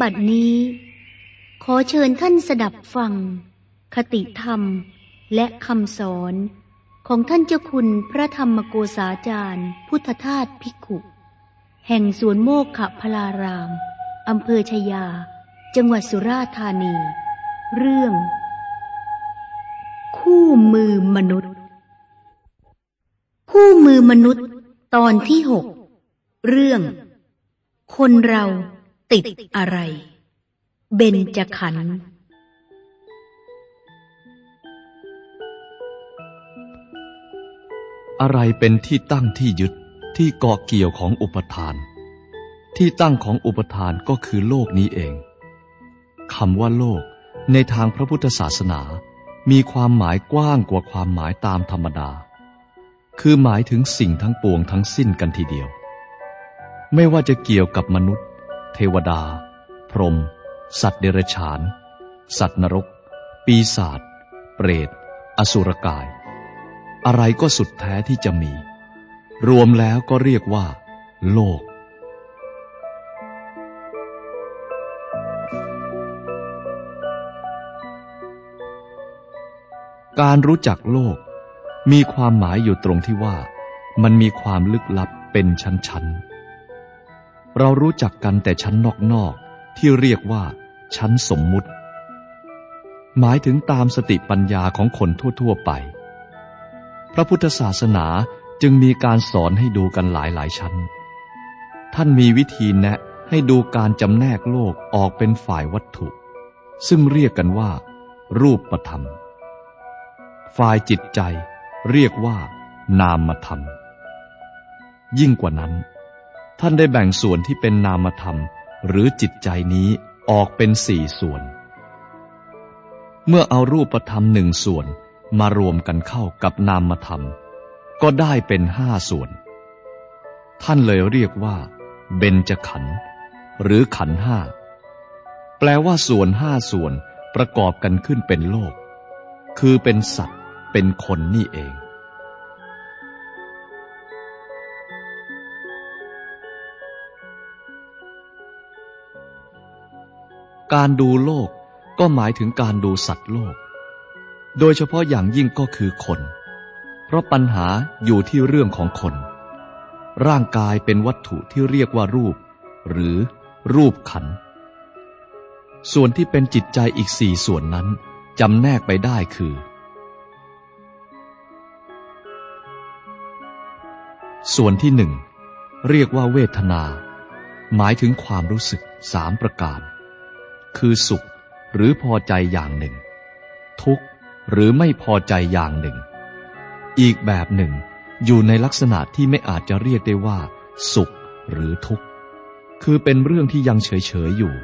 บัดนี้ขอเชิญท่านสดับฟังคติธรรมและคำสอนของท่านเจ้าคุณพระธรรมโกษาจารย์พุทธทาสภิกขุแห่งสวนโมกขพลารามอำเภอชยาจังหวัดสุราษฎร์ธานีเรื่องคู่มือมนุษย์คู่มือมนุษย์ตอนที่6เรื่องคนเราติดอะไรเบญจขันธ์อะไรเป็นที่ตั้งที่ยึดที่เกาะเกี่ยวของอุปทานที่ตั้งของอุปทานก็คือโลกนี้เองคำว่าโลกในทางพระพุทธศาสนามีความหมายกว้างกว่าความหมายตามธรรมดาคือหมายถึงสิ่งทั้งปวงทั้งสิ้นกันทีเดียวไม่ว่าจะเกี่ยวกับมนุษย์เทวดาพรหมสัตว์เดรัจฉานสัตว์นรกปีศาจเปรตอสุรกายอะไรก็สุดแท้ที่จะมีรวมแล้วก็เรียกว่าโลกการรู้จักโลกมีความหมายอยู่ตรงที่ว่ามันมีความลึกลับเป็นชั้นๆเรารู้จักกันแต่ชั้นนอกๆที่เรียกว่าชั้นสมมุติหมายถึงตามสติปัญญาของคนทั่วๆไปพระพุทธศาสนาจึงมีการสอนให้ดูกันหลายๆชั้นท่านมีวิธีแนะให้ดูการจำแนกโลกออกเป็นฝ่ายวัตถุซึ่งเรียกกันว่ารูปธรรมฝ่ายจิตใจเรียกว่านามธรรมยิ่งกว่านั้นท่านได้แบ่งส่วนที่เป็นนามธรรมหรือจิตใจนี้ออกเป็น4ส่วนเมื่อเอารูปธรรม1ส่วนมารวมกันเข้ากับนามธรรมก็ได้เป็น5ส่วนท่านเลยเรียกว่าเบญจขันธ์หรือขันธ์5แปลว่าส่วน5ส่วนประกอบกันขึ้นเป็นโลกคือเป็นสัตว์เป็นคนนี่เองการดูโลกก็หมายถึงการดูสัตว์โลกโดยเฉพาะอย่างยิ่งก็คือคนเพราะปัญหาอยู่ที่เรื่องของคนร่างกายเป็นวัตถุที่เรียกว่ารูปหรือรูปขันธ์ส่วนที่เป็นจิตใจอีก4ส่วนนั้นจำแนกไปได้คือส่วนที่1เรียกว่าเวทนาหมายถึงความรู้สึก3ประการคือสุขหรือพอใจอย่างหนึ่งทุกข์หรือไม่พอใจอย่างหนึ่งอีกแบบหนึ่งอยู่ในลักษณะที่ไม่อาจจะเรียกได้ว่าสุขหรือทุกข์คือเป็นเรื่องที่ยังเฉยๆอยู่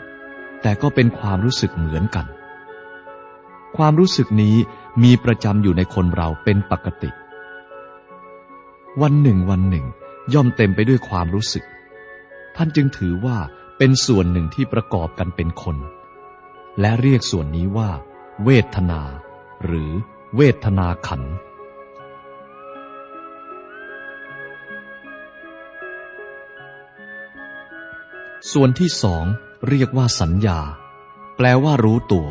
แต่ก็เป็นความรู้สึกเหมือนกันความรู้สึกนี้มีประจำอยู่ในคนเราเป็นปกติวันหนึ่งย่อมเต็มไปด้วยความรู้สึกท่านจึงถือว่าเป็นส่วนหนึ่งที่ประกอบกันเป็นคนและเรียกส่วนนี้ว่าเวทนาหรือเวทนาขันธ์ส่วนที่2เรียกว่าสัญญาแปลว่ารู้ตัว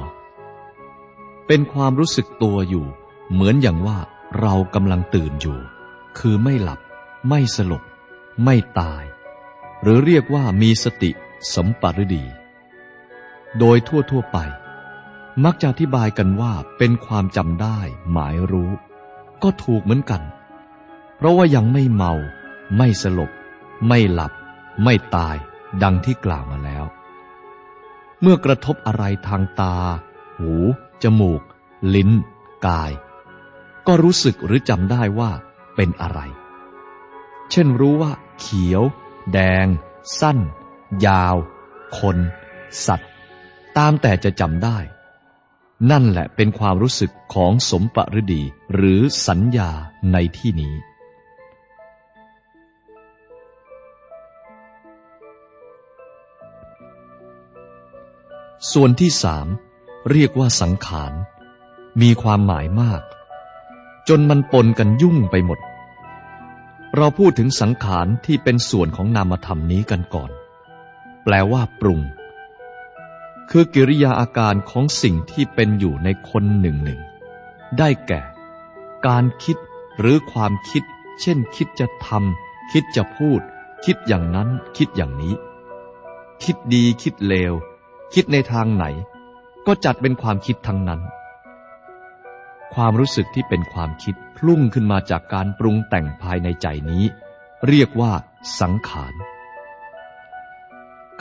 เป็นความรู้สึกตัวอยู่เหมือนอย่างว่าเรากำลังตื่นอยู่คือไม่หลับไม่สลบไม่ตายหรือเรียกว่ามีสติสัมปยุทธีโดยทั่วๆไปมักจะอธิบายกันว่าเป็นความจำได้หมายรู้ก็ถูกเหมือนกันเพราะว่ายังไม่เมาไม่สลบไม่หลับไม่ตายดังที่กล่าวมาแล้วเมื่อกระทบอะไรทางตาหูจมูกลิ้นกายก็รู้สึกหรือจำได้ว่าเป็นอะไรเช่นรู้ว่าเขียวแดงสั้นยาวคนสัตว์ตามแต่จะจำได้นั่นแหละเป็นความรู้สึกของสัมปยุทธีหรือสัญญาในที่นี้ส่วนที่3เรียกว่าสังขารมีความหมายมากจนมันปนกันยุ่งไปหมดเราพูดถึงสังขารที่เป็นส่วนของนามธรรมนี้กันก่อนแปลว่าปรุง คือกิริยาอาการของสิ่งที่เป็นอยู่ในคนหนึ่งหนึ่งได้แก่การคิดหรือความคิดเช่นคิดจะทำคิดจะพูดคิดอย่างนั้นคิดอย่างนี้คิดดีคิดเลวคิดในทางไหนก็จัดเป็นความคิดทั้งนั้นความรู้สึกที่เป็นความคิดพุ่งขึ้นมาจากการปรุงแต่งภายในใจนี้เรียกว่าสังขาร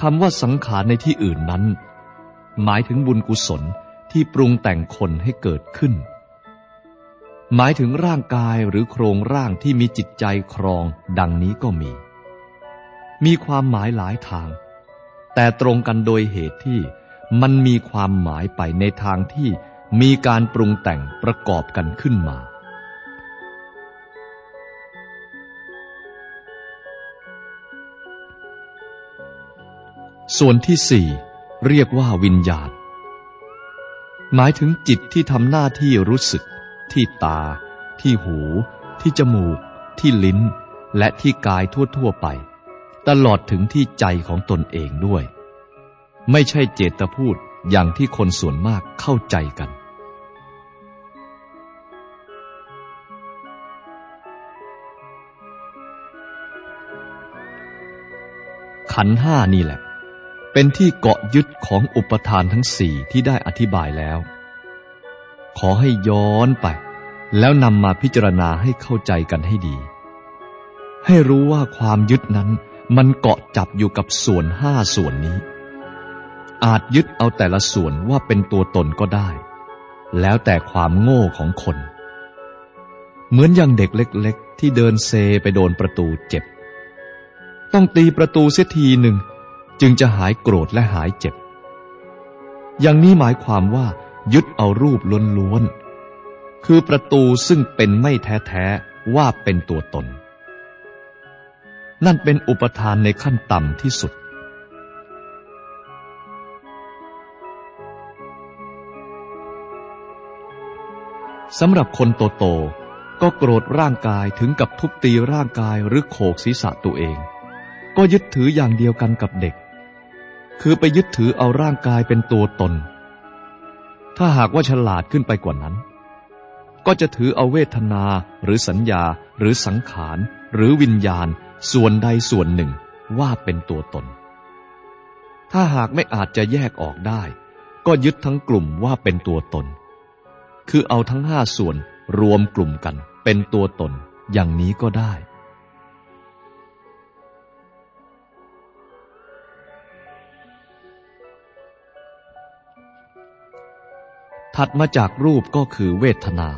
คำว่าสังขารในที่อื่นนั้นหมายถึงบุญกุศลที่ปรุงแต่งคนให้เกิดขึ้นหมายถึงร่างกายหรือโครงร่างที่มีจิตใจครองดังนี้ก็มีความหมายหลายทางแต่ตรงกันโดยเหตุที่มันมีความหมายไปในทางที่มีการปรุงแต่งประกอบกันขึ้นมาส่วนที่สี่เรียกว่าวิญญาณหมายถึงจิตที่ทำหน้าที่รู้สึกที่ตาที่หูที่จมูกที่ลิ้นและที่กายทั่วๆไปตลอดถึงที่ใจของตนเองด้วยไม่ใช่เจตพูดอย่างที่คนส่วนมากเข้าใจกันขันธ์ห้านี่แหละเป็นที่เกาะยึดของอุปทานทั้งสี่ที่ได้อธิบายแล้วขอให้ย้อนไปแล้วนำมาพิจารณาให้เข้าใจกันให้ดีให้รู้ว่าความยึดนั้นมันเกาะจับอยู่กับส่วนห้าส่วนนี้อาจยึดเอาแต่ละส่วนว่าเป็นตัวตนก็ได้แล้วแต่ความโง่ของคนเหมือนอย่างเด็กเล็กๆที่เดินเซไปโดนประตูเจ็บต้องตีประตูเสียทีหนึ่งจึงจะหายโกรธและหายเจ็บอย่างนี้หมายความว่ายึดเอารูปล้วนๆคือประตูซึ่งเป็นไม่แท้ๆว่าเป็นตัวตนนั่นเป็นอุปทานในขั้นต่ำที่สุดสำหรับคนโตๆก็โกรธร่างกายถึงกับทุบตีร่างกายหรือโขกศีรษะตัวเองก็ยึดถืออย่างเดียวกันกับเด็กคือไปยึดถือเอาร่างกายเป็นตัวตนถ้าหากว่าฉลาดขึ้นไปกว่านั้นก็จะถือเอาเวทนาหรือสัญญาหรือสังขารหรือวิญญาณส่วนใดส่วนหนึ่งว่าเป็นตัวตนถ้าหากไม่อาจจะแยกออกได้ก็ยึดทั้งกลุ่มว่าเป็นตัวตนคือเอาทั้งห้าส่วนรวมกลุ่มกันเป็นตัวตนอย่างนี้ก็ได้ถัดมาจากรูปก็คือเวทนา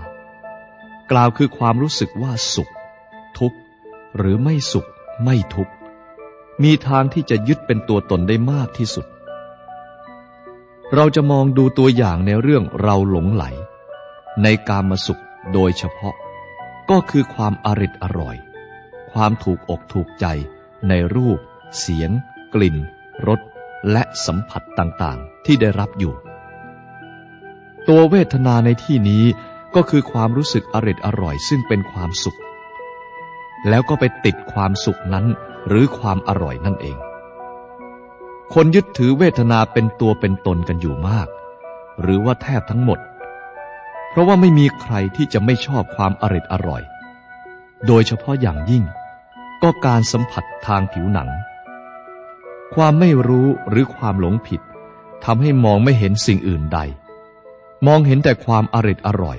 กล่าวคือความรู้สึกว่าสุขทุกข์หรือไม่สุขไม่ทุกข์มีทางที่จะยึดเป็นตัวตนได้มากที่สุดเราจะมองดูตัวอย่างในเรื่องเราหลงไหลในกามสุขโดยเฉพาะก็คือความอร่อยความถูกอกถูกใจในรูปเสียงกลิ่นรสและสัมผัสต่างๆที่ได้รับอยู่ตัวเวทนาในที่นี้ก็คือความรู้สึกอร่อยซึ่งเป็นความสุขแล้วก็ไปติดความสุขนั้นหรือความอร่อยนั่นเองคนยึดถือเวทนาเป็นตัวเป็นตนกันอยู่มากหรือว่าแทบทั้งหมดเพราะว่าไม่มีใครที่จะไม่ชอบความอร่อยโดยเฉพาะอย่างยิ่งก็การสัมผัสทางผิวหนังความไม่รู้หรือความหลงผิดทำให้มองไม่เห็นสิ่งอื่นใดมองเห็นแต่ความอร่อย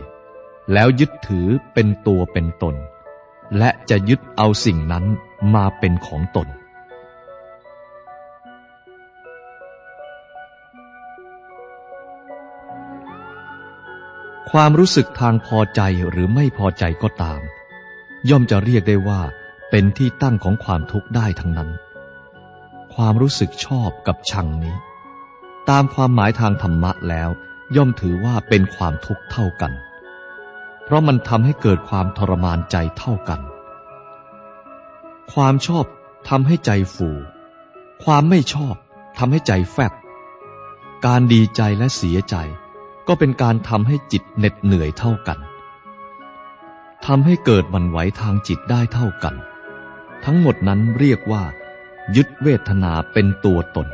แล้วยึดถือเป็นตัวเป็นตนและจะยึดเอาสิ่งนั้นมาเป็นของตนความรู้สึกทางพอใจหรือไม่พอใจก็ตามย่อมจะเรียกได้ว่าเป็นที่ตั้งของความทุกข์ได้ทั้งนั้นความรู้สึกชอบกับชังนี้ตามความหมายทางธรรมะแล้วย่อมถือว่าเป็นความทุกข์เท่ากันเพราะมันทำให้เกิดความทรมานใจเท่ากันความชอบทำให้ใจฟูความไม่ชอบทำให้ใจแฟบการดีใจและเสียใจก็เป็นการทำให้จิตเหน็ดเหนื่อยเท่ากันทำให้เกิดหวั่นไหวทางจิตได้เท่ากันทั้งหมดนั้นเรียกว่ายึดเวทนาเป็นตัวตน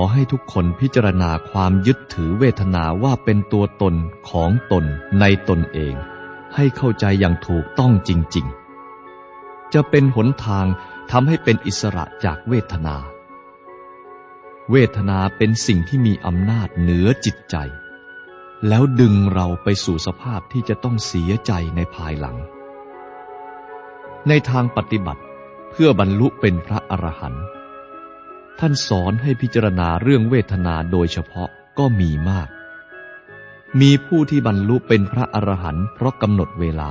อให้ทุกคนพิจารณาความยึดถือเวทนาว่าเป็นตัวตนของตนในตนเองให้เข้าใจอย่างถูกต้องจริงๆจะเป็นหนทางทำให้เป็นอิสระจากเวทนาเวทนาเป็นสิ่งที่มีอำนาจเหนือจิตใจแล้วดึงเราไปสู่สภาพที่จะต้องเสียใจในภายหลังในทางปฏิบัติเพื่อบรรลุเป็นพระอรหันต์ท่านสอนให้พิจารณาเรื่องเวทนาโดยเฉพาะก็มีมากมีผู้ที่บรรลุเป็นพระอรหันต์เพราะกำหนดเวลา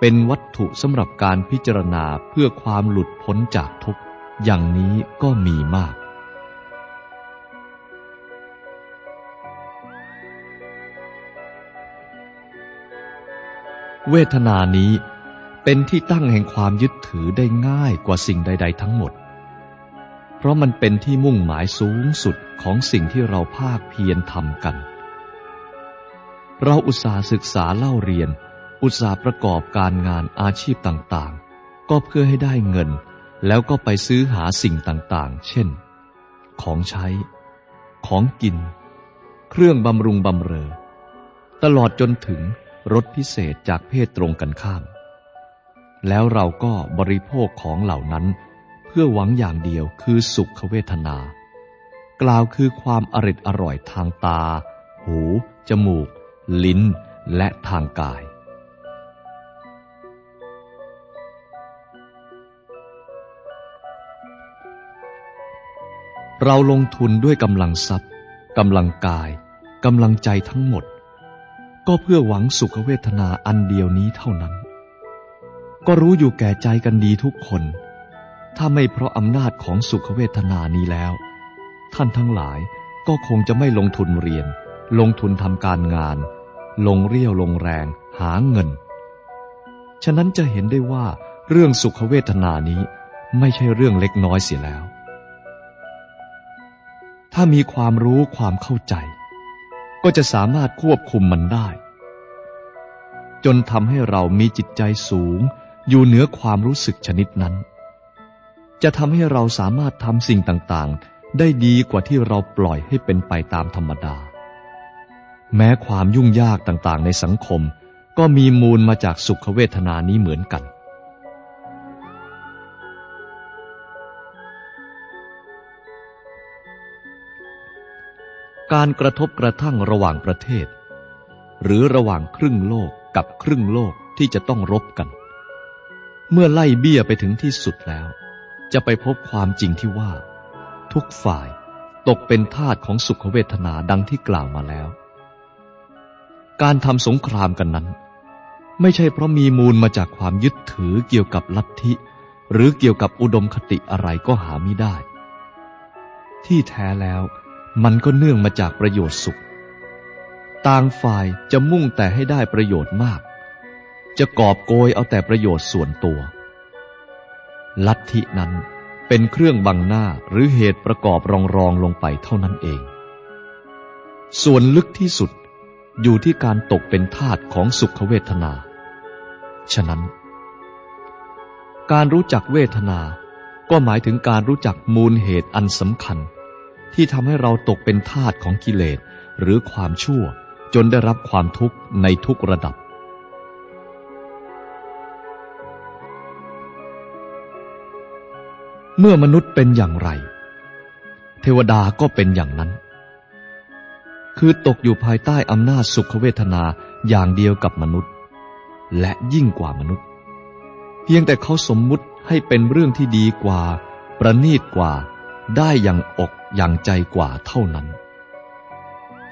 เป็นวัตถุสำหรับการพิจารณาเพื่อความหลุดพ้นจากทุกข์อย่างนี้ก็มีมากเวทนานี้เป็นที่ตั้งแห่งความยึดถือได้ง่ายกว่าสิ่งใดๆทั้งหมดเพราะมันเป็นที่มุ่งหมายสูงสุดของสิ่งที่เราภาคเพียรทำกันเราอุตส่าห์ศึกษาเล่าเรียนอุตส่าห์ประกอบการงานอาชีพต่างๆก็เพื่อให้ได้เงินแล้วก็ไปซื้อหาสิ่งต่างๆเช่นของใช้ของกินเครื่องบำรุงบำเรอตลอดจนถึงรสพิเศษจากเพศตรงกันข้ามแล้วเราก็บริโภคของเหล่านั้นเพื่อหวังอย่างเดียวคือสุขเวทนากล่าวคือความอร็ดอร่อยทางตาหูจมูกลิ้นและทางกายเราลงทุนด้วยกำลังทรัพย์กำลังกายกำลังใจทั้งหมดก็เพื่อหวังสุขเวทนาอันเดียวนี้เท่านั้นก็รู้อยู่แก่ใจกันดีทุกคนถ้าไม่เพราะอำนาจของสุขเวทนานี้แล้วท่านทั้งหลายก็คงจะไม่ลงทุนเรียนลงทุนทำการงานลงเรี่ยวลงแรงหาเงินฉะนั้นจะเห็นได้ว่าเรื่องสุขเวทนานี้ไม่ใช่เรื่องเล็กน้อยเสียแล้วถ้ามีความรู้ความเข้าใจก็จะสามารถควบคุมมันได้จนทำให้เรามีจิตใจสูงอยู่เหนือความรู้สึกชนิดนั้นจะทำให้เราสามารถทำสิ่งต่างๆได้ดีกว่าที่เราปล่อยให้เป็นไปตามธรรมดาแม้ความยุ่งยากต่างๆในสังคมก็มีมูลมาจากสุขเวทนานี้เหมือนกันการกระทบกระทั่งระหว่างประเทศหรือระหว่างครึ่งโลกกับครึ่งโลกที่จะต้องรบกันเมื่อไล่เบี้ยไปถึงที่สุดแล้วจะไปพบความจริงที่ว่าทุกฝ่ายตกเป็นทาสของสุขเวทนาดังที่กล่าวมาแล้วการทำสงครามกันนั้นไม่ใช่เพราะมีมูลมาจากความยึดถือเกี่ยวกับลัทธิหรือเกี่ยวกับอุดมคติอะไรก็หาไม่ได้ที่แท้แล้วมันก็เนื่องมาจากประโยชน์สุขต่างฝ่ายจะมุ่งแต่ให้ได้ประโยชน์มากจะกอบโกยเอาแต่ประโยชน์ส่วนตัวลัทธินั้นเป็นเครื่องบังหน้าหรือเหตุประกอบรองลงไปเท่านั้นเองส่วนลึกที่สุดอยู่ที่การตกเป็นทาสของสุขเวทนาฉะนั้นการรู้จักเวทนาก็หมายถึงการรู้จักมูลเหตุอันสำคัญที่ทำให้เราตกเป็นทาสของกิเลสหรือความชั่วจนได้รับความทุกข์ในทุกระดับเมื่อมนุษย์เป็นอย่างไรเทวดาก็เป็นอย่างนั้นคือตกอยู่ภายใต้อำนาจสุขเวทนาอย่างเดียวกับมนุษย์และยิ่งกว่ามนุษย์เพียงแต่เขาสมมุติให้เป็นเรื่องที่ดีกว่าประณีตกว่าได้อย่างอกอย่างใจกว่าเท่านั้น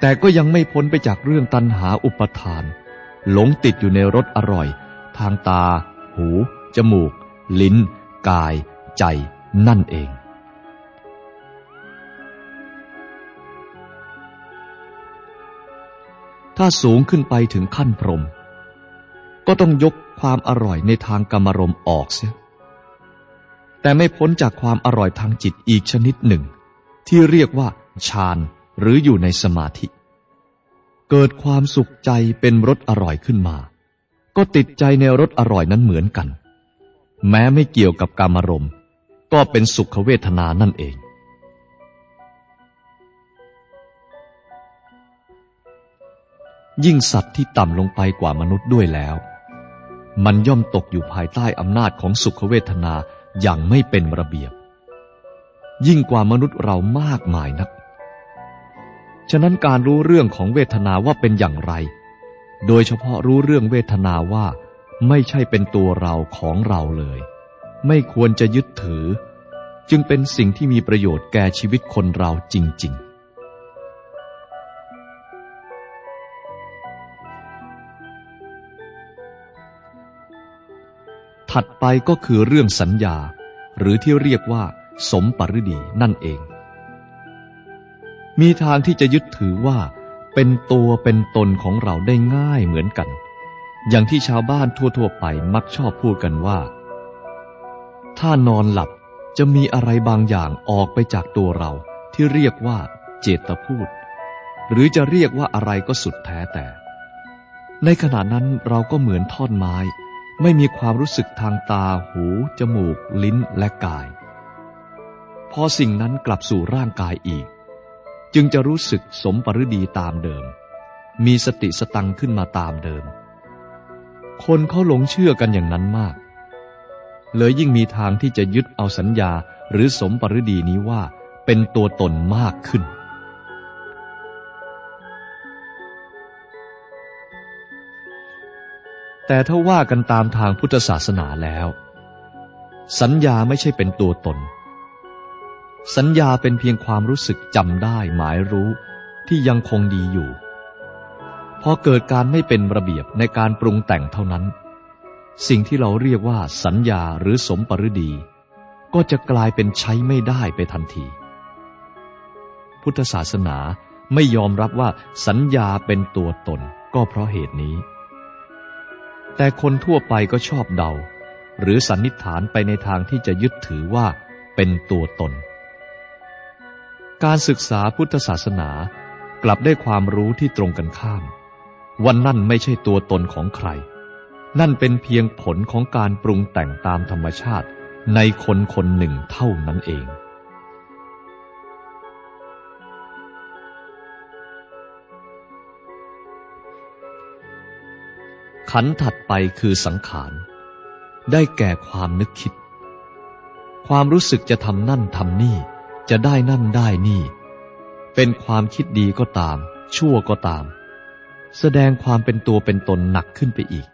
แต่ก็ยังไม่พ้นไปจากเรื่องตัณหาอุปทานหลงติดอยู่ในรสอร่อยทางตาหูจมูกลิ้นกายใจนั่นเองถ้าสูงขึ้นไปถึงขั้นพรหมก็ต้องยกความอร่อยในทางกามารมณ์ออกเสียแต่ไม่พ้นจากความอร่อยทางจิตอีกชนิดหนึ่งที่เรียกว่าฌานหรืออยู่ในสมาธิเกิดความสุขใจเป็นรสอร่อยขึ้นมาก็ติดใจในรสอร่อยนั้นเหมือนกันแม้ไม่เกี่ยวกับกามารมณ์ก็เป็นสุขเวทนานั่นเอง ยิ่งสัตว์ที่ต่ำลงไปกว่ามนุษย์ด้วยแล้วมันย่อมตกอยู่ภายใต้อำนาจของสุขเวทนาอย่างไม่เป็นระเบียบยิ่งกว่ามนุษย์เรามากมายนักฉะนั้นการรู้เรื่องของเวทนาว่าเป็นอย่างไรโดยเฉพาะรู้เรื่องเวทนาว่าไม่ใช่เป็นตัวเราของเราเลยไม่ควรจะยึดถือจึงเป็นสิ่งที่มีประโยชน์แก่ชีวิตคนเราจริงๆถัดไปก็คือเรื่องสัญญาหรือที่เรียกว่าสมปฤดีนั่นเองมีทางที่จะยึดถือว่าเป็นตัวเป็นตนของเราได้ง่ายเหมือนกันอย่างที่ชาวบ้านทั่วๆไปมักชอบพูดกันว่าถ้านอนหลับจะมีอะไรบางอย่างออกไปจากตัวเราที่เรียกว่าเจตพูดหรือจะเรียกว่าอะไรก็สุดแท้แต่ในขณะนั้นเราก็เหมือนท่อนไม้ไม่มีความรู้สึกทางตาหูจมูกลิ้นและกายพอสิ่งนั้นกลับสู่ร่างกายอีกจึงจะรู้สึกสมปฤดีตามเดิมมีสติสตังค์ขึ้นมาตามเดิมคนเขาหลงเชื่อกันอย่างนั้นมากเลยยิ่งมีทางที่จะยึดเอาสัญญาหรือสมปฤดีนี้ว่าเป็นตัวตนมากขึ้นแต่ถ้าว่ากันตามทางพุทธศาสนาแล้วสัญญาไม่ใช่เป็นตัวตนสัญญาเป็นเพียงความรู้สึกจำได้หมายรู้ที่ยังคงดีอยู่พอเกิดการไม่เป็นระเบียบในการปรุงแต่งเท่านั้นสิ่งที่เราเรียกว่าสัญญาหรือสมปฤดีก็จะกลายเป็นใช้ไม่ได้ไปทันทีพุทธศาสนาไม่ยอมรับว่าสัญญาเป็นตัวตนก็เพราะเหตุนี้แต่คนทั่วไปก็ชอบเดาหรือสันนิษฐานไปในทางที่จะยึดถือว่าเป็นตัวตนการศึกษาพุทธศาสนากลับได้ความรู้ที่ตรงกันข้ามว่านั่นไม่ใช่ตัวตนของใครนั่นเป็นเพียงผลของการปรุงแต่งตามธรรมชาติในคนคนหนึ่งเท่านั้นเองขันธ์ถัดไปคือสังขารได้แก่ความนึกคิดความรู้สึกจะทำนั่นทำนี่จะได้นั่นได้นี่เป็นความคิดดีก็ตามชั่วก็ตามแสดงความเป็นตัวเป็นตนหนักขึ้นไปอีก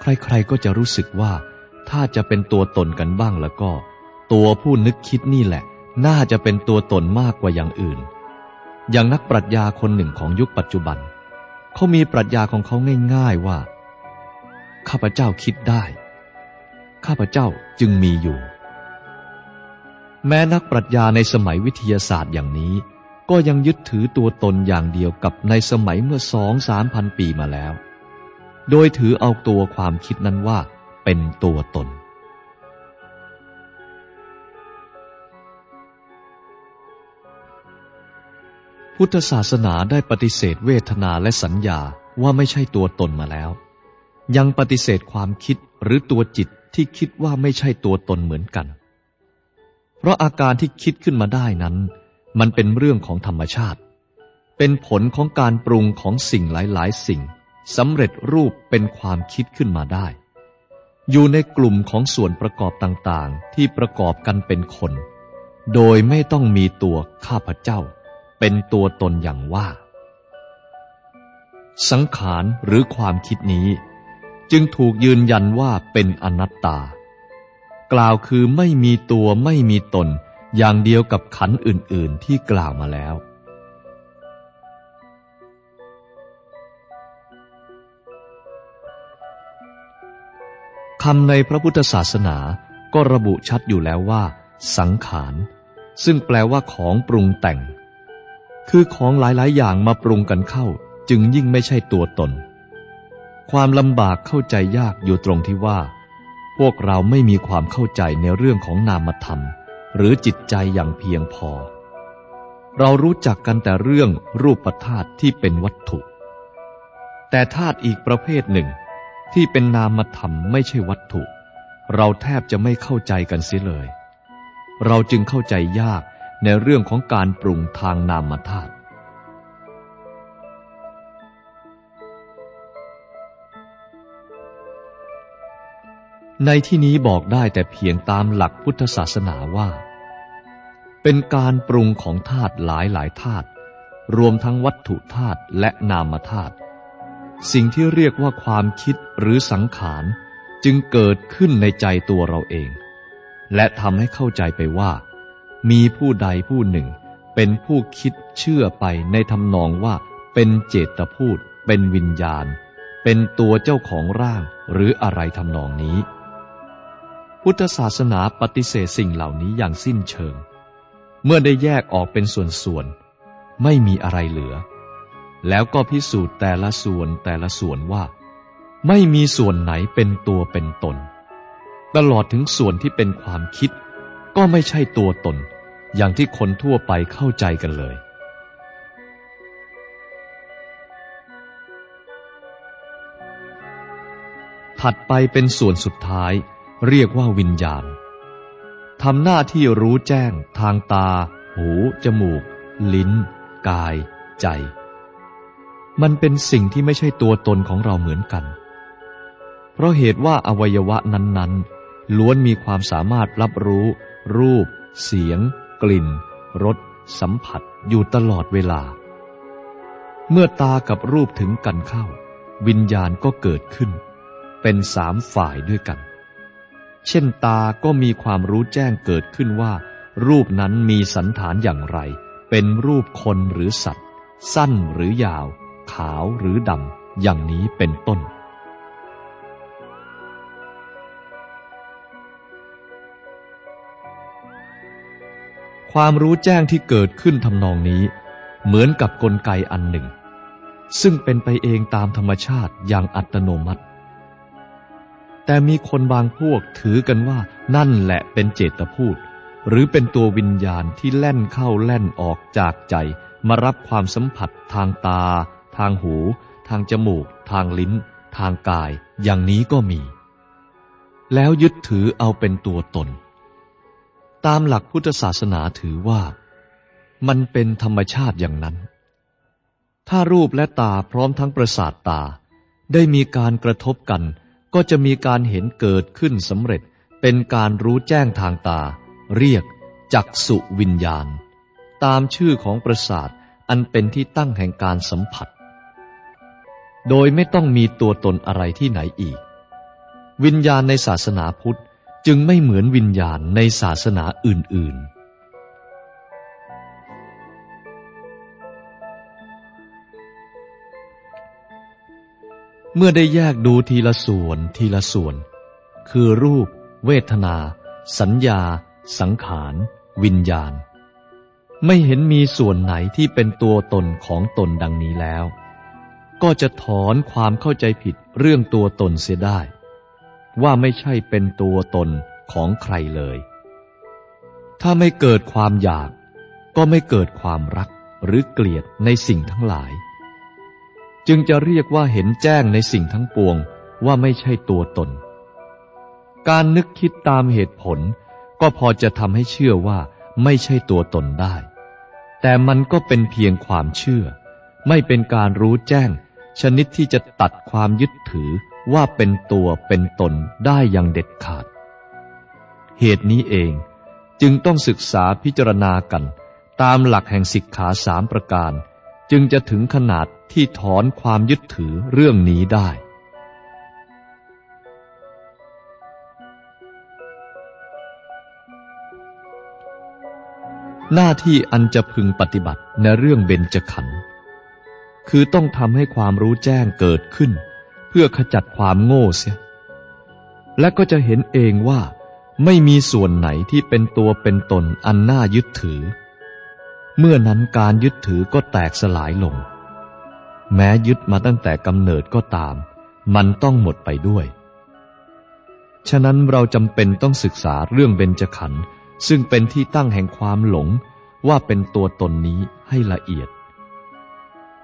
ใครๆก็จะรู้สึกว่าถ้าจะเป็นตัวตนกันบ้างแล้วก็ตัวผู้นึกคิดนี่แหละน่าจะเป็นตัวตนมากกว่าอย่างอื่นอย่างนักปรัชญาคนหนึ่งของยุคปัจจุบันเขามีปรัชญาของเขาง่ายๆว่าข้าพเจ้าคิดได้ข้าพเจ้าจึงมีอยู่แม้นักปรัชญาในสมัยวิทยาศาสตร์อย่างนี้ก็ยังยึดถือตัวตนอย่างเดียวกับในสมัยเมื่อ 2-3 พันปีมาแล้วโดยถือเอาตัวความคิดนั้นว่าเป็นตัวตนพุทธศาสนาได้ปฏิเสธเวทนาและสัญญาว่าไม่ใช่ตัวตนมาแล้วยังปฏิเสธความคิดหรือตัวจิตที่คิดว่าไม่ใช่ตัวตนเหมือนกันเพราะอาการที่คิดขึ้นมาได้นั้นมันเป็นเรื่องของธรรมชาติเป็นผลของการปรุงของสิ่งหลายๆสิ่งสำเร็จรูปเป็นความคิดขึ้นมาได้อยู่ในกลุ่มของส่วนประกอบต่างๆที่ประกอบกันเป็นคนโดยไม่ต้องมีตัวข้าพเจ้าเป็นตัวตนอย่างว่าสังขารหรือความคิดนี้จึงถูกยืนยันว่าเป็นอนัตตากล่าวคือไม่มีตัวไม่มีตนอย่างเดียวกับขันธ์อื่นๆที่กล่าวมาแล้วคำในพระพุทธศาสนาก็ระบุชัดอยู่แล้วว่าสังขารซึ่งแปลว่าของปรุงแต่งคือของหลายๆอย่างมาปรุงกันเข้าจึงยิ่งไม่ใช่ตัวตนความลำบากเข้าใจยากอยู่ตรงที่ว่าพวกเราไม่มีความเข้าใจในเรื่องของนามธรรมหรือจิตใจอย่างเพียงพอเรารู้จักกันแต่เรื่องรูปธาตุที่เป็นวัตถุแต่ธาตุอีกประเภทหนึ่งที่เป็นนามธรรมไม่ใช่วัตถุเราแทบจะไม่เข้าใจกันเสียเลยเราจึงเข้าใจยากในเรื่องของการปรุงทางนามธาตุ ในที่นี้บอกได้แต่เพียงตามหลักพุทธศาสนาว่าเป็นการปรุงของธาตุหลายๆธาตุรวมทั้งวัตถุธาตุและนามธาตุสิ่งที่เรียกว่าความคิดหรือสังขารจึงเกิดขึ้นในใจตัวเราเองและทำให้เข้าใจไปว่ามีผู้ใดผู้หนึ่งเป็นผู้คิดเชื่อไปในทำนองว่าเป็นเจตพูดเป็นวิญญาณเป็นตัวเจ้าของร่างหรืออะไรทำนองนี้พุทธศาสนาปฏิเสธสิ่งเหล่านี้อย่างสิ้นเชิงเมื่อได้แยกออกเป็นส่วนๆไม่มีอะไรเหลือแล้วก็พิสูจน์แต่ละส่วนว่าไม่มีส่วนไหนเป็นตัวเป็นตนตลอดถึงส่วนที่เป็นความคิดก็ไม่ใช่ตัวตนอย่างที่คนทั่วไปเข้าใจกันเลยถัดไปเป็นส่วนสุดท้ายเรียกว่าวิญญาณทำหน้าที่รู้แจ้งทางตาหูจมูกลิ้นกายใจมันเป็นสิ่งที่ไม่ใช่ตัวตนของเราเหมือนกันเพราะเหตุว่าอวัยวะนั้นๆล้วนมีความสามารถรับรู้รูปเสียงกลิ่นรสสัมผัสอยู่ตลอดเวลาเมื่อตากับรูปถึงกันเข้าวิญญาณก็เกิดขึ้นเป็น3 ฝ่ายด้วยกันเช่นตาก็มีความรู้แจ้งเกิดขึ้นว่ารูปนั้นมีสันฐานอย่างไรเป็นรูปคนหรือสัตว์สั้นหรือยาวขาวหรือดำอย่างนี้เป็นต้นความรู้แจ้งที่เกิดขึ้นทำนองนี้เหมือนกับกลไกอันหนึ่งซึ่งเป็นไปเองตามธรรมชาติอย่างอัตโนมัติแต่มีคนบางพวกถือกันว่านั่นแหละเป็นเจตพูดหรือเป็นตัววิญญาณที่แล่นเข้าแล่นออกจากใจมารับความสัมผัสทางตาทางหูทางจมูกทางลิ้นทางกายอย่างนี้ก็มีแล้วยึดถือเอาเป็นตัวตนตามหลักพุทธศาสนาถือว่ามันเป็นธรรมชาติอย่างนั้นถ้ารูปและตาพร้อมทั้งประสาทตาได้มีการกระทบกันก็จะมีการเห็นเกิดขึ้นสำเร็จเป็นการรู้แจ้งทางตาเรียกจักษุวิญญาณตามชื่อของประสาทอันเป็นที่ตั้งแห่งการสัมผัสโดยไม่ต้องมีตัวตนอะไรที่ไหนอีกวิญญาณในศาสนาพุทธจึงไม่เหมือนวิญญาณในศาสนาอื่นๆเมื่อได้แยกดูทีละส่วนคือรูปเวทนาสัญญาสังขารวิญญาณไม่เห็นมีส่วนไหนที่เป็นตัวตนของตนดังนี้แล้วก็จะถอนความเข้าใจผิดเรื่องตัวตนเสียได้ว่าไม่ใช่เป็นตัวตนของใครเลยถ้าไม่เกิดความอยากก็ไม่เกิดความรักหรือเกลียดในสิ่งทั้งหลายจึงจะเรียกว่าเห็นแจ้งในสิ่งทั้งปวงว่าไม่ใช่ตัวตนการนึกคิดตามเหตุผลก็พอจะทำให้เชื่อว่าไม่ใช่ตัวตนได้แต่มันก็เป็นเพียงความเชื่อไม่เป็นการรู้แจ้งชนิดที่จะตัดความยึดถือว่าเป็นตัวเป็นตนได้อย่างเด็ดขาดเหตุนี้เองจึงต้องศึกษาพิจารณากันตามหลักแห่งสิกขา3 ประการจึงจะถึงขนาดที่ถอนความยึดถือเรื่องนี้ได้หน้าที่อันจะพึงปฏิบัติในเรื่องเบญจขันธ์คือต้องทำให้ความรู้แจ้งเกิดขึ้นเพื่อขจัดความโง่เสียและก็จะเห็นเองว่าไม่มีส่วนไหนที่เป็นตัวเป็นตนอันน่ายึดถือเมื่อนั้นการยึดถือก็แตกสลายลงแม้ยึดมาตั้งแต่กำเนิดก็ตามมันต้องหมดไปด้วยฉะนั้นเราจำเป็นต้องศึกษาเรื่องเบญจขันธ์ซึ่งเป็นที่ตั้งแห่งความหลงว่าเป็นตัวตนนี้ให้ละเอียด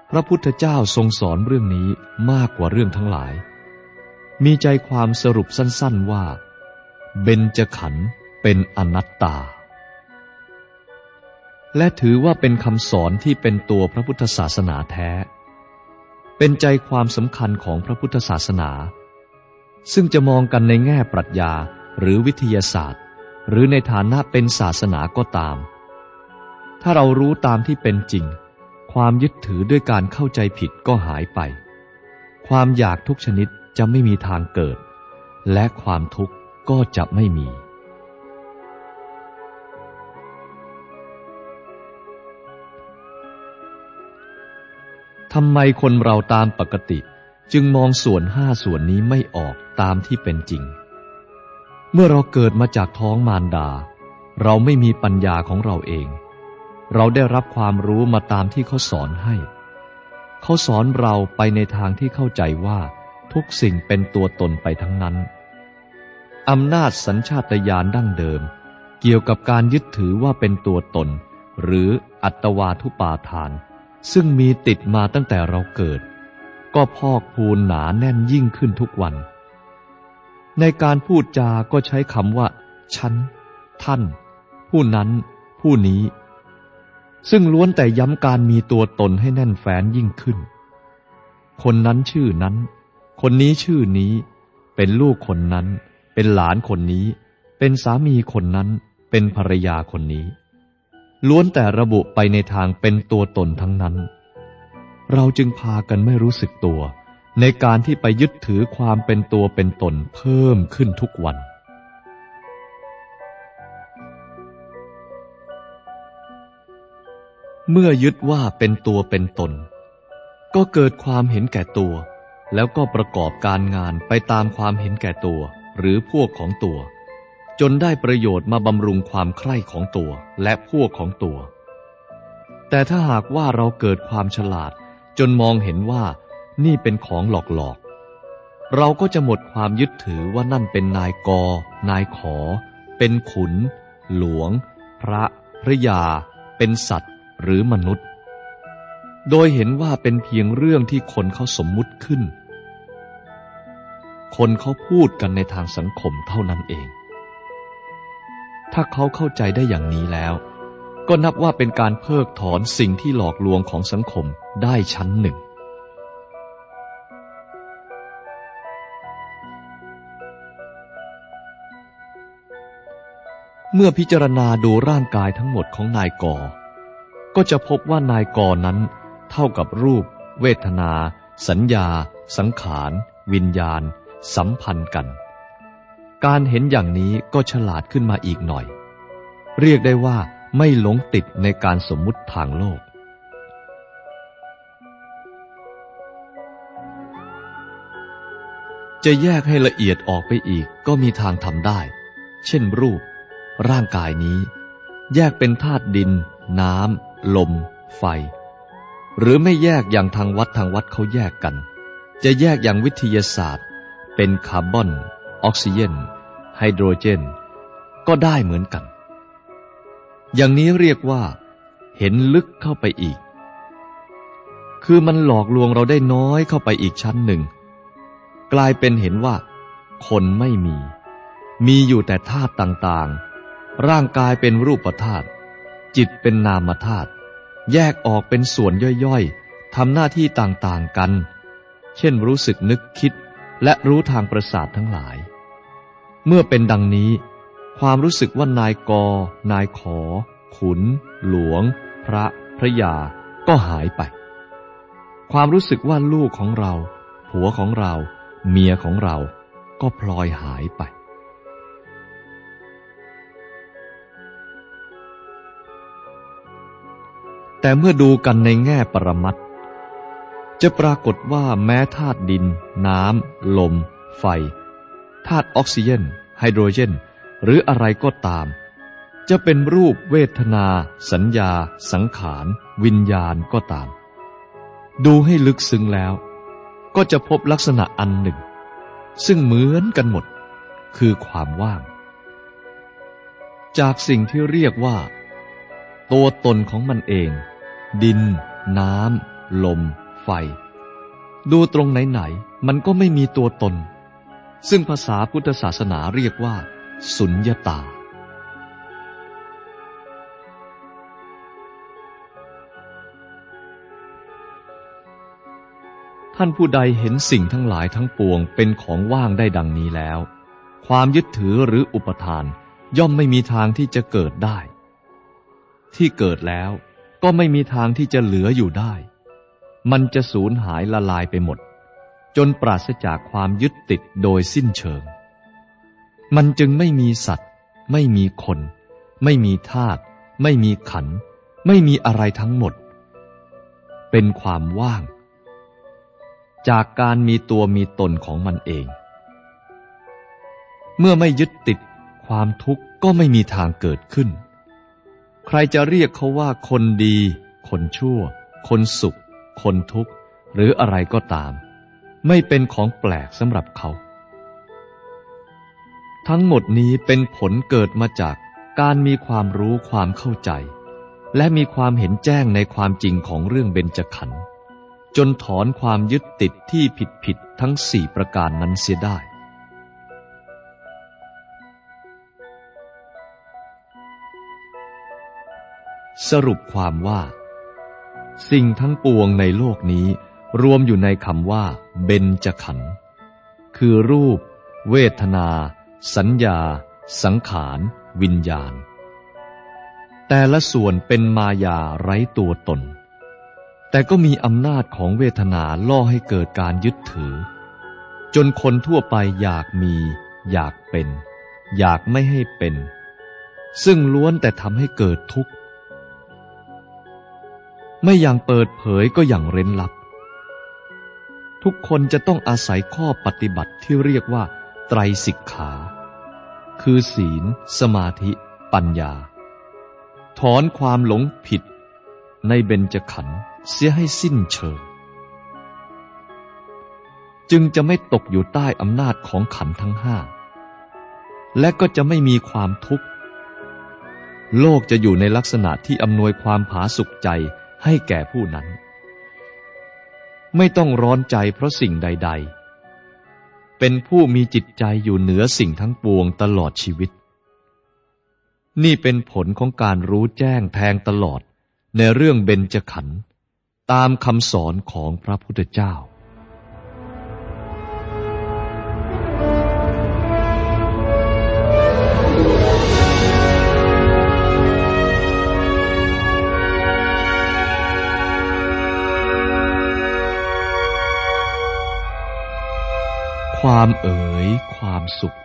พระพุทธเจ้าทรงสอนเรื่องนี้มากกว่าเรื่องทั้งหลายมีใจความสรุปสั้นๆว่าเบญจขันธ์เป็นอนัตตาและถือว่าเป็นคำสอนที่เป็นตัวพระพุทธศาสนาแท้เป็นใจความสำคัญของพระพุทธศาสนา ซึ่งจะมองกันในแง่ปรัชญาหรือวิทยาศาสตร์หรือในฐานะเป็นศาสนาก็ตามถ้าเรารู้ตามที่เป็นจริงความยึดถือด้วยการเข้าใจผิดก็หายไปความอยากทุกชนิดจะไม่มีทางเกิดและความทุกข์ก็จะไม่มีทำไมคนเราตามปกติจึงมองส่วนห้าส่วนนี้ไม่ออกตามที่เป็นจริงเมื่อเราเกิดมาจากท้องมารดาเราไม่มีปัญญาของเราเองเราได้รับความรู้มาตามที่เขาสอนให้เขาสอนเราไปในทางที่เข้าใจว่าทุกสิ่งเป็นตัวตนไปทั้งนั้นอำนาจสัญชาตญาณดั้งเดิมเกี่ยวกับการยึดถือว่าเป็นตัวตนหรืออัตวาทุปาทานซึ่งมีติดมาตั้งแต่เราเกิดก็พอกพูนหนาแน่นยิ่งขึ้นทุกวันในการพูดจาก็ใช้คำว่าฉันท่านผู้นั้นผู้นี้ซึ่งล้วนแต่ย้ำการมีตัวตนให้แน่นแฟ้นยิ่งขึ้นคนนั้นชื่อนั้นคนนี้ชื่อนี้เป็นลูกคนนั้นเป็นหลานคนนี้เป็นสามีคนนั้นเป็นภรรยาคนนี้ล้วนแต่ระบุไปในทางเป็นตัวตนทั้งนั้นเราจึงพากันไม่รู้สึกตัวในการที่ไปยึดถือความเป็นตัวเป็นตนเพิ่มขึ้นทุกวันเมื่อยึดว่าเป็นตัวเป็นตนก็เกิดความเห็นแก่ตัวแล้วก็ประกอบการงานไปตามความเห็นแก่ตัวหรือพวกของตัวจนได้ประโยชน์มาบำรุงความใคร่ของตัวและพวกของตัวแต่ถ้าหากว่าเราเกิดความฉลาดจนมองเห็นว่านี่เป็นของหลอกๆเราก็จะหมดความยึดถือว่านั่นเป็นนายกนายขอเป็นขุนหลวงพระพระยาเป็นสัตว์หรือมนุษย์โดยเห็นว่าเป็นเพียงเรื่องที่คนเขาสมมุติขึ้นคนเขาพูดกันในทางสังคมเท่านั้นเองถ้าเขาเข้าใจได้อย่างนี้แล้วก็นับว่าเป็นการเพิกถอนสิ่งที่หลอกลวงของสังคมได้ชั้นหนึ่งเมื่อพิจารณาดูร่างกายทั้งหมดของนายกก็จะพบว่านายกนั้นเท่ากับรูปเวทนาสัญญาสังขารวิญญาณสัมพันธ์กันการเห็นอย่างนี้ก็ฉลาดขึ้นมาอีกหน่อยเรียกได้ว่าไม่หลงติดในการสมมุติทางโลกจะแยกให้ละเอียดออกไปอีกก็มีทางทำได้เช่นรูปร่างกายนี้แยกเป็นธาตุดินน้ำลมไฟหรือไม่แยกอย่างทางวัดเขาแยกกันจะแยกอย่างวิทยาศาสตร์เป็นคาร์บอนออกซิเจนไฮโดรเจนก็ได้เหมือนกันอย่างนี้เรียกว่าเห็นลึกเข้าไปอีกคือมันหลอกลวงเราได้น้อยเข้าไปอีกชั้นหนึ่งกลายเป็นเห็นว่าคนไม่มีอยู่แต่ธาตุต่างๆร่างกายเป็นรูปธาตุจิตเป็นนามธาตุแยกออกเป็นส่วนย่อยๆทำหน้าที่ต่างๆกันเช่นรู้สึกนึกคิดและรู้ทางประสาททั้งหลายเมื่อเป็นดังนี้ความรู้สึกว่านายกนายขอขุนหลวงพระพระยาก็หายไปความรู้สึกว่าลูกของเราผัวของเราเมียของเราก็พลอยหายไปแต่เมื่อดูกันในแง่ปรมัตถ์จะปรากฏว่าแม้ธาตุดินน้ำลมไฟธาตุออกซิเจนไฮโดรเจนหรืออะไรก็ตามจะเป็นรูปเวทนาสัญญาสังขารวิญญาณก็ตามดูให้ลึกซึ้งแล้วก็จะพบลักษณะอันหนึ่งซึ่งเหมือนกันหมดคือความว่างจากสิ่งที่เรียกว่าตัวตนของมันเองดินน้ำลมไฟดูตรงไหนๆมันก็ไม่มีตัวตนซึ่งภาษาพุทธศาสนาเรียกว่าสุญญตา ท่านผู้ใดเห็นสิ่งทั้งหลายทั้งปวงเป็นของว่างได้ดังนี้แล้วความยึดถือหรืออุปทานย่อมไม่มีทางที่จะเกิดได้ที่เกิดแล้วก็ไม่มีทางที่จะเหลืออยู่ได้มันจะสูญหายละลายไปหมดจนปราศจากความยึดติดโดยสิ้นเชิงมันจึงไม่มีสัตว์ไม่มีคนไม่มีธาตุไม่มีขันธ์ไม่มีอะไรทั้งหมดเป็นความว่างจากการมีตัวมีตนของมันเองเมื่อไม่ยึดติดความทุกข์ก็ไม่มีทางเกิดขึ้นใครจะเรียกเขาว่าคนดีคนชั่วคนสุขคนทุกข์หรืออะไรก็ตามไม่เป็นของแปลกสำหรับเขาทั้งหมดนี้เป็นผลเกิดมาจากการมีความรู้ความเข้าใจและมีความเห็นแจ้งในความจริงของเรื่องเบญจขันธ์จนถอนความยึดติดที่ผิดทั้งสี่ประการนั้นเสียได้สรุปความว่าสิ่งทั้งปวงในโลกนี้รวมอยู่ในคำว่าเบญจขันธ์คือรูปเวทนาสัญญาสังขารวิญญาณแต่ละส่วนเป็นมายาไร้ตัวตนแต่ก็มีอำนาจของเวทนาล่อให้เกิดการยึดถือจนคนทั่วไปอยากมีอยากเป็นอยากไม่ให้เป็นซึ่งล้วนแต่ทำให้เกิดทุกข์ไม่อย่างเปิดเผยก็อย่างเร้นลับทุกคนจะต้องอาศัยข้อปฏิบัติที่เรียกว่าไตรสิกขาคือศีลสมาธิปัญญาถอนความหลงผิดในเบญจขันธ์เสียให้สิ้นเชิงจึงจะไม่ตกอยู่ใต้อำนาจของขันธ์ทั้งห้าและก็จะไม่มีความทุกข์โลกจะอยู่ในลักษณะที่อำนวยความผาสุกใจให้แก่ผู้นั้นไม่ต้องร้อนใจเพราะสิ่งใดๆเป็นผู้มีจิตใจอยู่เหนือสิ่งทั้งปวงตลอดชีวิตนี่เป็นผลของการรู้แจ้งแทงตลอดในเรื่องเบญจขันธ์ตามคำสอนของพระพุทธเจ้าความเอ๋ยความสุข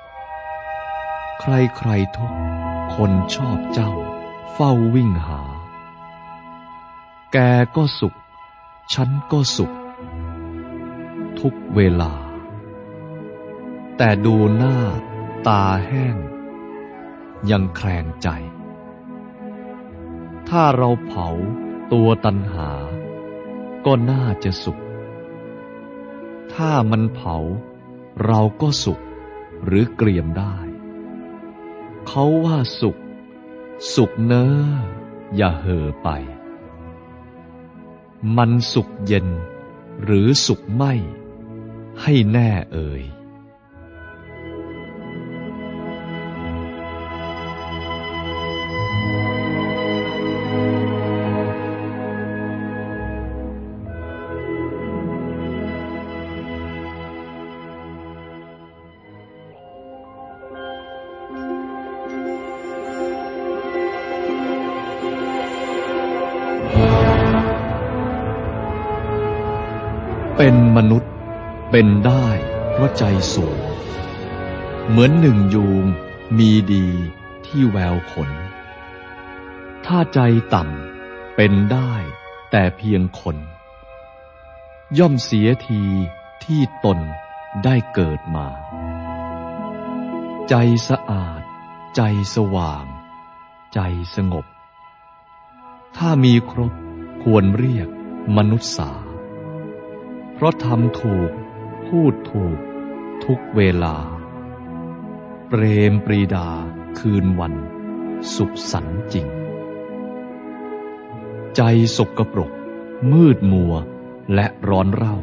ใครๆทุกคนชอบเจ้าเฝ้าวิ่งหาแกก็สุขฉันก็สุขทุกเวลาแต่ดูหน้าตาแห้งยังแคลงใจถ้าเราเผาตัวตัณหาก็น่าจะสุขถ้ามันเผาเราก็สุขหรือเกรียมได้เขาว่าสุขสุขเนออย่าเห่อไปมันสุขเย็นหรือสุขไม่ให้แน่เอ่ยเป็นมนุษย์เป็นได้เพราะใจสูงเหมือนหนึ่งยูงมีดีที่แววขนถ้าใจต่ำเป็นได้แต่เพียงคนย่อมเสียทีที่ตนได้เกิดมาใจสะอาดใจสว่างใจสงบถ้ามีครบควรเรียกมนุษย์สาเพราะทำถูกพูดถูกทุกเวลาเปรมปรีดาคืนวันสุขสันต์จริงใจสกปรกมืดมัวและร้อนเร่า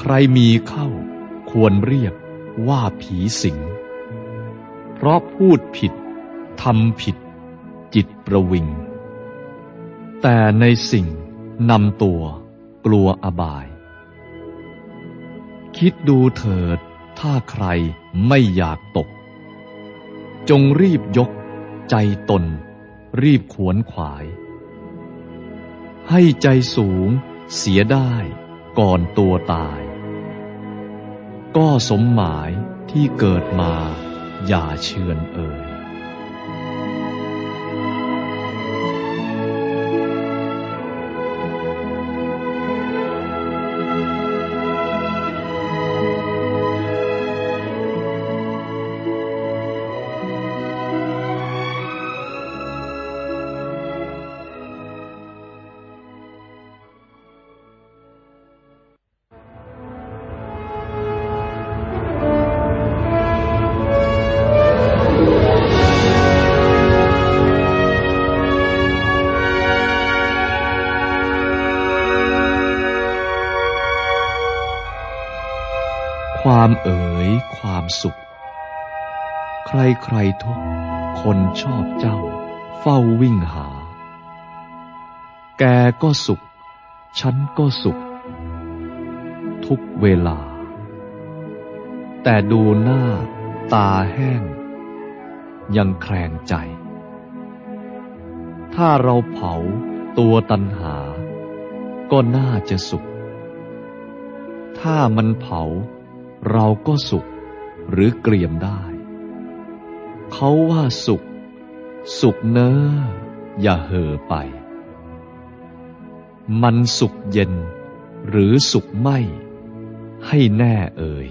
ใครมีเข้าควรเรียกว่าผีสิงเพราะพูดผิดทำผิดจิตประวิงแต่ในสิ่งนำตัวกลัวอบาย คิดดูเถิดถ้าใครไม่อยากตกจงรีบยกใจตนรีบขวนขวายให้ใจสูงเสียได้ก่อนตัวตายก็สมหมายที่เกิดมาอย่าเชือนเอ่ยความเอ๋ยความสุขใครใครทุกคนชอบเจ้าเฝ้าวิ่งหาแกก็สุขฉันก็สุขทุกเวลาแต่ดูหน้าตาแห้งยังแคลงใจถ้าเราเผาตัวตัณหาก็น่าจะสุขถ้ามันเผาเราก็สุขหรือเกลี่ยมได้เขาว่าสุขสุขเนออย่าเห่อไปมันสุขเย็นหรือสุขไม่ให้แน่เอ่ย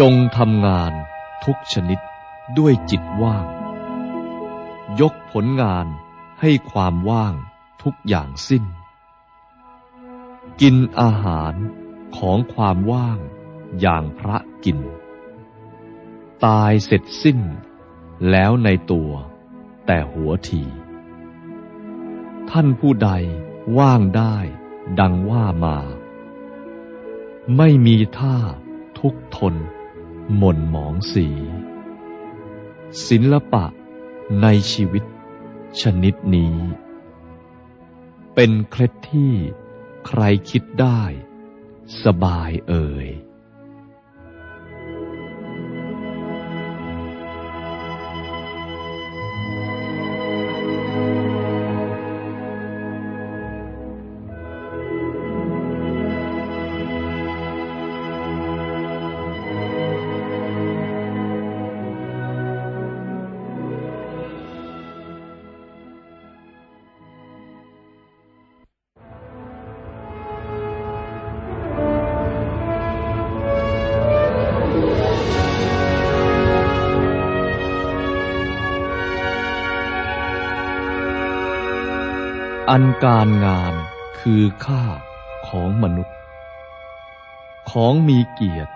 จงทำงานทุกชนิดด้วยจิตว่างยกผลงานให้ความว่างทุกอย่างสิ้นกินอาหารของความว่างอย่างพระกินตายเสร็จสิ้นแล้วในตัวแต่หัวทีท่านผู้ใดว่างได้ดังว่ามาไม่มีท่าทุกทนหม่นหมองสีศิลปะในชีวิตชนิดนี้เป็นเคล็ดที่ใครคิดได้สบายเอ่ยอันการงานคือค่าของมนุษย์ของมีเกียรติ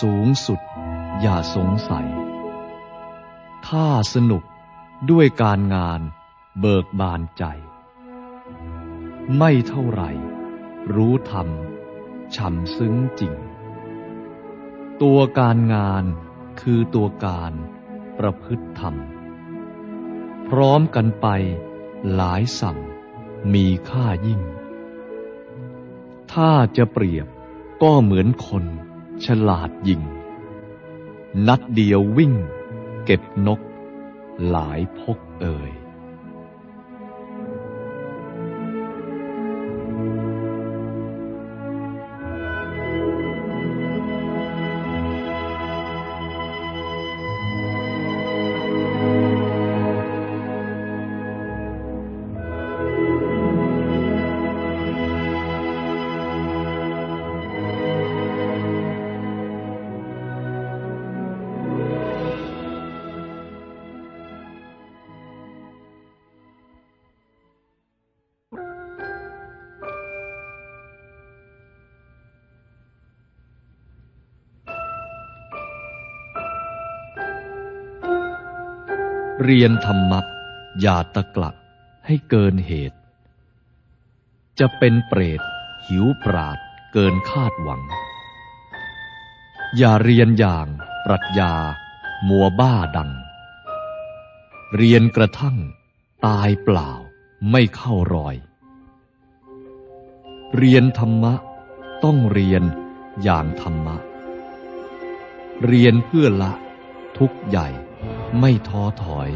สูงสุดอย่าสงสัยถ้าสนุกด้วยการงานเบิกบานใจไม่เท่าไหร่รู้ธรรมช่ำซึ้งจริงตัวการงานคือตัวการประพฤติธรรมพร้อมกันไปหลายสัมมีค่ายิ่งถ้าจะเปรียบก็เหมือนคนฉลาดยิงนัดเดียววิ่งเก็บนกหลายพกเอ่ย เรียนธรรมะอย่าตะกละให้เกินเหตุจะเป็นเปรตหิวปราดเกินคาดหวังอย่าเรียนอย่างปรัชญามัวบ้าดังเรียนกระทั่งตายเปล่าไม่เข้ารอยเรียนธรรมะต้องเรียนอย่างธรรมะเรียนเพื่อละทุกข์ใหญ่ไม่ท้อถอย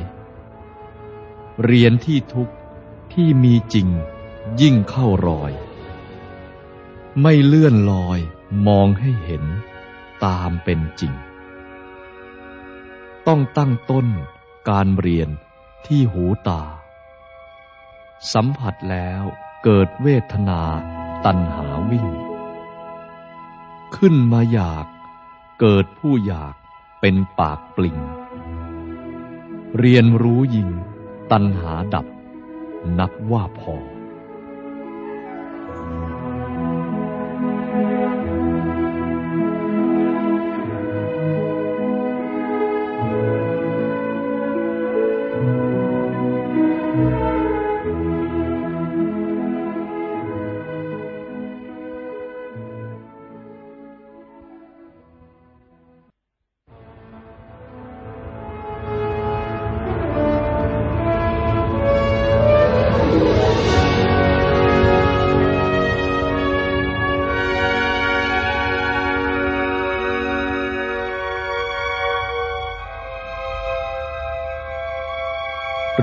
เรียนที่ทุกข์ที่มีจริงยิ่งเข้ารอยไม่เลื่อนลอยมองให้เห็นตามเป็นจริงต้องตั้งต้นการเรียนที่หูตาสัมผัสแล้วเกิดเวทนาตัณหาวิ่งขึ้นมาอยากเกิดผู้อยากเป็นปากปลิงเรียนรู้ยิ่งตัณหาดับนับว่าพอ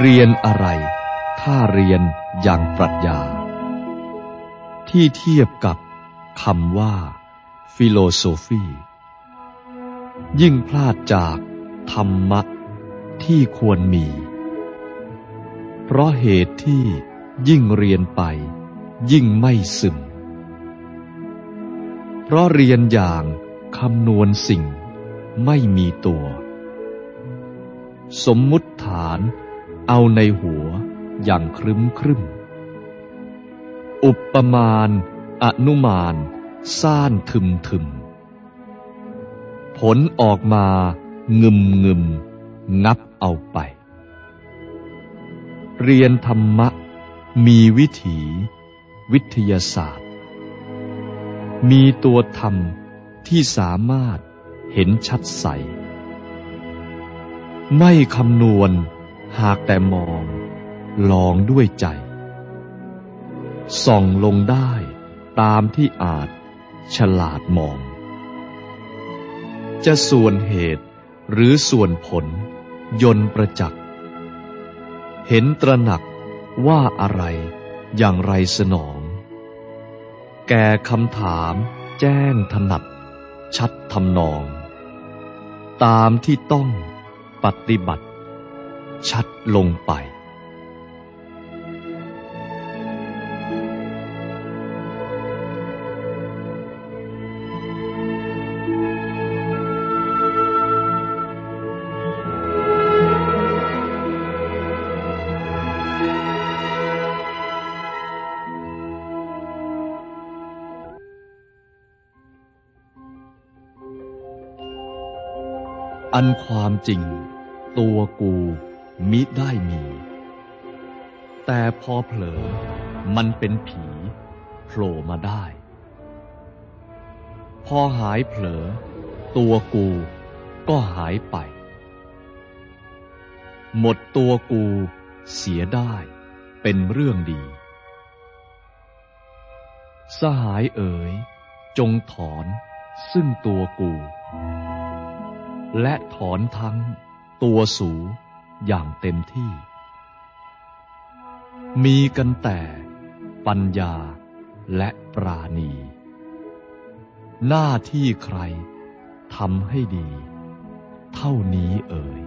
เรียนอะไรถ้าเรียนอย่างปรัชญาที่เทียบกับคำว่าฟิโลโซฟียิ่งพลาดจากธรรมะที่ควรมีเพราะเหตุที่ยิ่งเรียนไปยิ่งไม่ซึมเพราะเรียนอย่างคำนวณสิ่งไม่มีตัวสมมุติฐานเอาในหัวอย่างครึ้มครึ้มอุปมาณอนุมานซ่านทึมทึมผลออกมางึมงึมงับเอาไปเรียนธรรมะมีวิถีวิทยาศาสตร์มีตัวธรรมที่สามารถเห็นชัดใสไม่คำนวณหากแต่มองลองด้วยใจส่องลงได้ตามที่อาจฉลาดมองจะส่วนเหตุหรือส่วนผลยนต์ประจักษ์เห็นตระหนักว่าอะไรอย่างไรสนองแก่คำถามแจ้งถนัดชัดทำนองตามที่ต้องปฏิบัติชัดลงไปอันความจริงตัวกูมิได้มีแต่พอเผลอมันเป็นผีโผล่มาได้พอหายเผลอตัวกูก็หายไปหมดตัวกูเสียได้เป็นเรื่องดีสหายเอ๋ยจงถอนซึ่งตัวกูและถอนทั้งตัวสูอย่างเต็มที่มีกันแต่ปัญญาและปราณีหน้าที่ใครทำให้ดีเท่านี้เอ่ย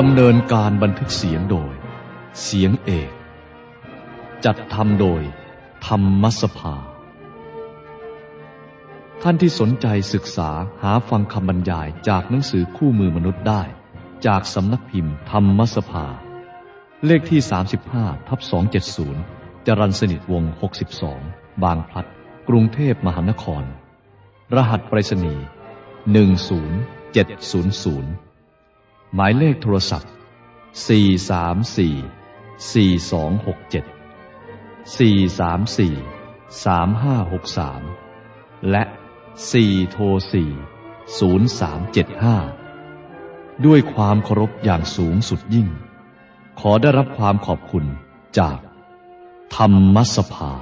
ดำเนินการบันทึกเสียงโดยเสียงเอกจัดทำโดยธรรมสภาท่านที่สนใจศึกษาหาฟังคำบรรยายจากหนังสือคู่มือมนุษย์ได้จากสำนักพิมพ์ธรรมสภาเลขที่ 35/270 จรัญสนิทวงศ์ 62 บางพลัดกรุงเทพมหานครรหัสไปรษณีย์10700หมายเลขโทรศัพท์4344267 4343563และ4โทร40375ด้วยความเคารพอย่างสูงสุดยิ่งขอได้รับความขอบคุณจากธรรมสภา